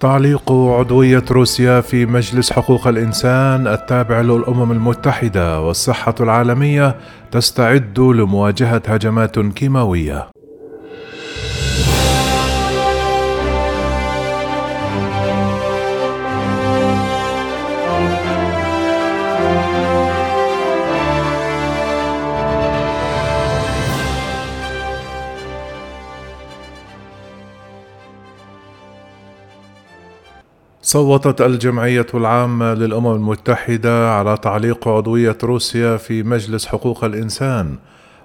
تعليق عضوية روسيا في مجلس حقوق الإنسان التابع للأمم المتحدة والصحة العالمية تستعد لمواجهة هجمات كيماوية. صوتت الجمعية العامة للأمم المتحدة على تعليق عضوية روسيا في مجلس حقوق الإنسان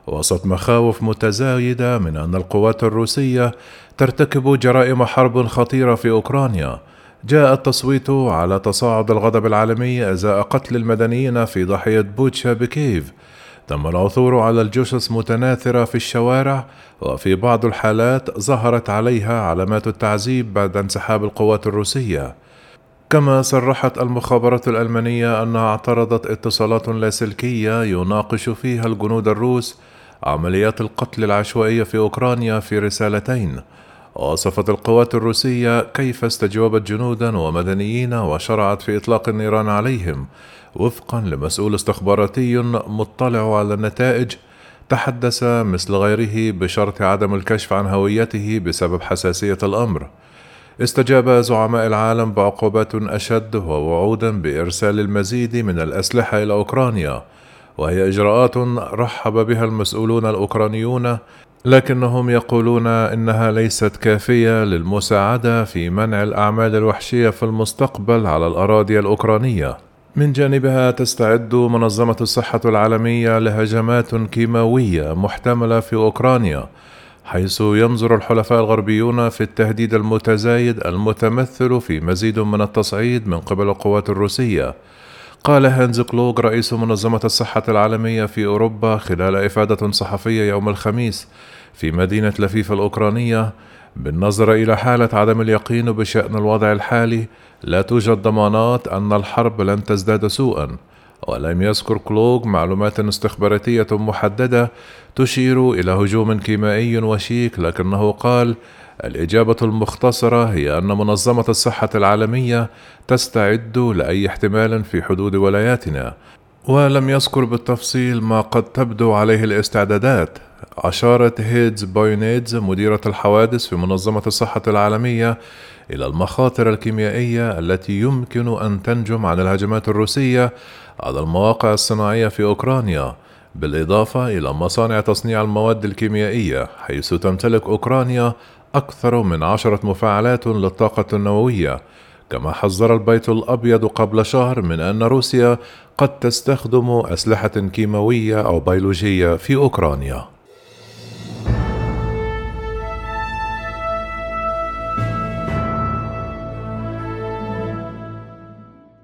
وسط مخاوف متزايدة من أن القوات الروسية ترتكب جرائم حرب خطيرة في أوكرانيا. جاء التصويت على تصاعد الغضب العالمي أزاء قتل المدنيين في ضاحية بوتشا بكييف. تم العثور على الجثث متناثرة في الشوارع، وفي بعض الحالات ظهرت عليها علامات التعذيب بعد انسحاب القوات الروسية. كما صرحت المخابرات الألمانية أنها اعترضت اتصالات لاسلكية يناقش فيها الجنود الروس عمليات القتل العشوائية في أوكرانيا في رسالتين. وصفت القوات الروسية كيف استجوبت جنودا ومدنيين وشرعت في إطلاق النيران عليهم. وفقا لمسؤول استخباراتي مطلع على النتائج تحدث مثل غيره بشرط عدم الكشف عن هويته بسبب حساسية الأمر. استجاب زعماء العالم بعقوبات أشد ووعودا بإرسال المزيد من الأسلحة إلى أوكرانيا، وهي إجراءات رحب بها المسؤولون الأوكرانيون، لكنهم يقولون إنها ليست كافية للمساعدة في منع الأعمال الوحشية في المستقبل على الأراضي الأوكرانية. من جانبها تستعد منظمة الصحة العالمية لهجمات كيماوية محتملة في أوكرانيا، حيث ينظر الحلفاء الغربيون في التهديد المتزايد المتمثل في مزيد من التصعيد من قبل القوات الروسية. قال هانز كلوغ رئيس منظمة الصحة العالمية في أوروبا خلال إفادة صحفية يوم الخميس في مدينة لفيف الأوكرانية: بالنظر إلى حالة عدم اليقين بشأن الوضع الحالي، لا توجد ضمانات أن الحرب لن تزداد سوءا. ولم يذكر كلوغ معلومات استخباراتية محددة تشير إلى هجوم كيميائي وشيك، لكنه قال: الإجابة المختصرة هي أن منظمة الصحة العالمية تستعد لأي احتمال في حدود ولاياتنا. ولم يذكر بالتفصيل ما قد تبدو عليه الاستعدادات. أشارت هيدز بوينيدز مديرة الحوادث في منظمة الصحة العالمية إلى المخاطر الكيميائية التي يمكن أن تنجم عن الهجمات الروسية على المواقع الصناعية في أوكرانيا، بالإضافة إلى مصانع تصنيع المواد الكيميائية، حيث تمتلك أوكرانيا أكثر من 10 مفاعلات للطاقة النووية. كما حذر البيت الأبيض قبل شهر من أن روسيا قد تستخدم أسلحة كيماوية أو بيولوجية في أوكرانيا.